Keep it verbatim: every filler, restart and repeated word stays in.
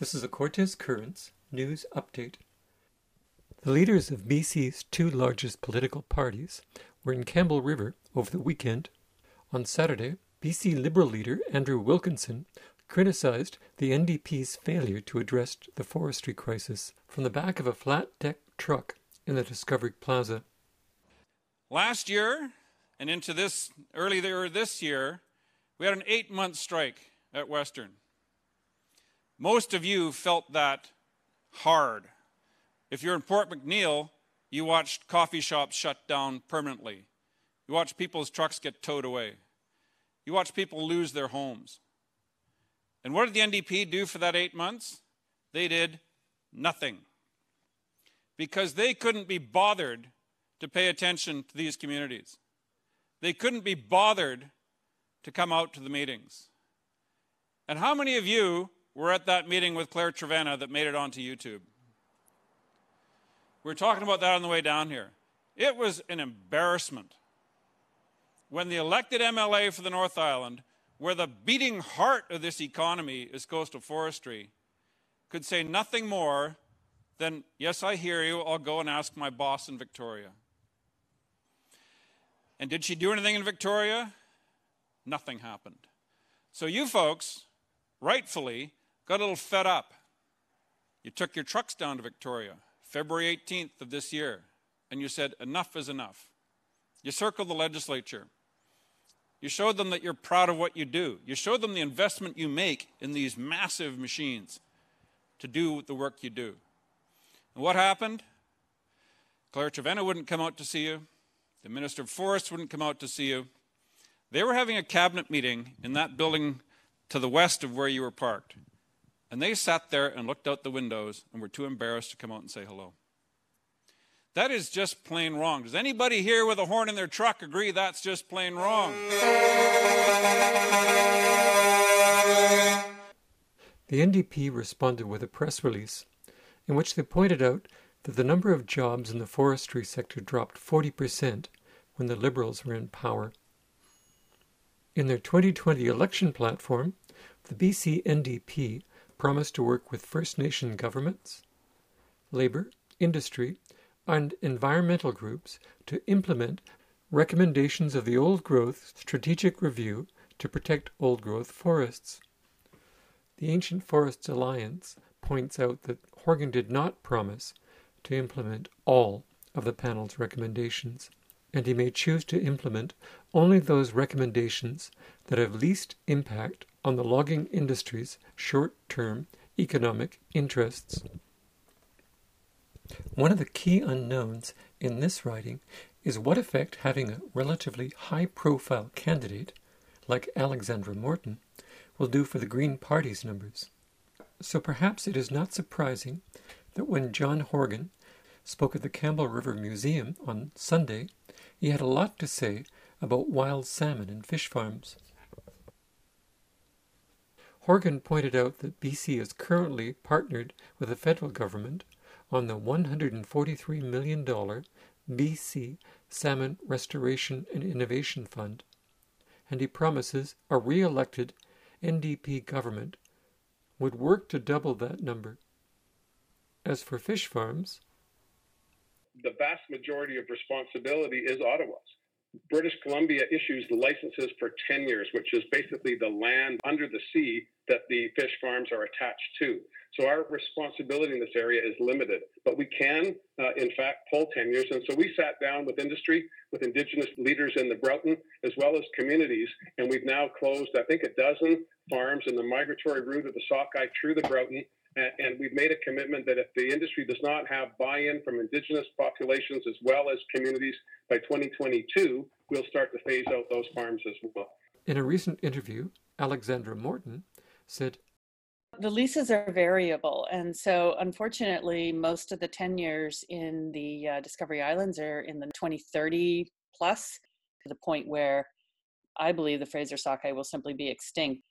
This is a Cortes Currents news update. The leaders of B C's two largest political parties were in Campbell River over the weekend. On Saturday, B C Liberal leader Andrew Wilkinson criticized the N D P's failure to address the forestry crisis from the back of a flat-deck truck in the Discovery Plaza. Last year, and into this earlier this year, we had an eight-month strike at Western. Most of you felt that hard. If you're in Port McNeill, you watched coffee shops shut down permanently. You watched people's trucks get towed away. You watched people lose their homes. And what did the N D P do for that eight months? They did nothing. Because they couldn't be bothered to pay attention to these communities. They couldn't be bothered to come out to the meetings. And how many of you were at that meeting with Claire Trevana that made it onto YouTube? We were talking about that on the way down here. It was an embarrassment. When the elected M L A for the North Island, where the beating heart of this economy is coastal forestry, could say nothing more than, yes, I hear you, I'll go and ask my boss in Victoria. And did she do anything in Victoria? Nothing happened. So you folks, rightfully, got a little fed up. You took your trucks down to Victoria, February eighteenth of this year, and you said, enough is enough. You circled the legislature. You showed them that you're proud of what you do. You showed them the investment you make in these massive machines to do the work you do. And what happened? Claire Trevena wouldn't come out to see you. The Minister of Forests wouldn't come out to see you. They were having a cabinet meeting in that building to the west of where you were parked. And they sat there and looked out the windows and were too embarrassed to come out and say hello. That is just plain wrong. Does anybody here with a horn in their truck agree that's just plain wrong? The N D P responded with a press release in which they pointed out that the number of jobs in the forestry sector dropped forty percent when the Liberals were in power. In their twenty twenty election platform, the B C N D P promised to work with First Nation governments, labour, industry, and environmental groups to implement recommendations of the Old Growth Strategic Review to protect old growth forests. The Ancient Forests Alliance points out that Horgan did not promise to implement all of the panel's recommendations, and he may choose to implement only those recommendations that have least impact on the logging industry's short-term economic interests. One of the key unknowns in this writing is what effect having a relatively high-profile candidate, like Alexandra Morton, will do for the Green Party's numbers. So perhaps it is not surprising that when John Horgan spoke at the Campbell River Museum on Sunday, he had a lot to say about wild salmon and fish farms. Horgan pointed out that B C is currently partnered with the federal government on the one hundred forty-three million dollars B C Salmon Restoration and Innovation Fund, and he promises a re-elected N D P government would work to double that number. As for fish farms, the vast majority of responsibility is Ottawa's. British Columbia issues the licenses for ten years, which is basically the land under the sea that the fish farms are attached to. So our responsibility in this area is limited, but we can, uh, in fact, pull ten years. And so we sat down with industry, with Indigenous leaders in the Broughton, as well as communities, and we've now closed, I think, a dozen farms in the migratory route of the sockeye through the Broughton. And we've made a commitment that if the industry does not have buy-in from Indigenous populations as well as communities by twenty twenty-two, we'll start to phase out those farms as well. In a recent interview, Alexandra Morton said, the leases are variable, and so unfortunately most of the ten years in the uh, Discovery Islands are in the twenty thirty plus, to the point where I believe the Fraser sockeye will simply be extinct.